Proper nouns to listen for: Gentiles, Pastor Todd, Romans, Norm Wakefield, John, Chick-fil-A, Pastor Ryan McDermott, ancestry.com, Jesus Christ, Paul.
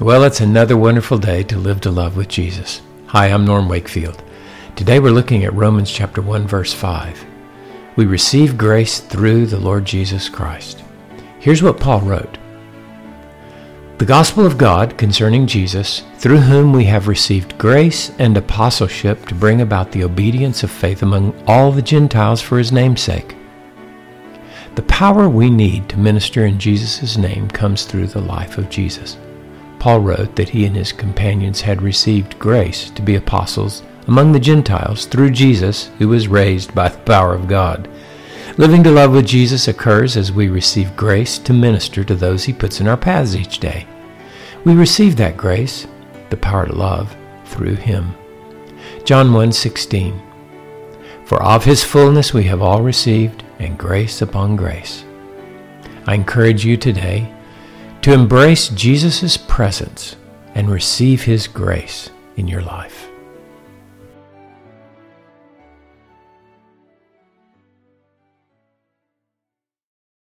Well, it's another wonderful day to live to love with Jesus. Hi, I'm Norm Wakefield. Today we're looking at Romans chapter 1, verse 5. We receive grace through the Lord Jesus Christ. Here's what Paul wrote. The gospel of God concerning Jesus, through whom we have received grace and apostleship to bring about the obedience of faith among all the Gentiles for his name's sake. The power we need to minister in Jesus' name comes through the life of Jesus. Paul wrote that he and his companions had received grace to be apostles among the Gentiles through Jesus, who was raised by the power of God. Living to love with Jesus occurs as we receive grace to minister to those he puts in our paths each day. We receive that grace, the power to love, through him. John 1:16. For of his fullness we have all received, and grace upon grace. I encourage you today to embrace Jesus' presence and receive his grace in your life.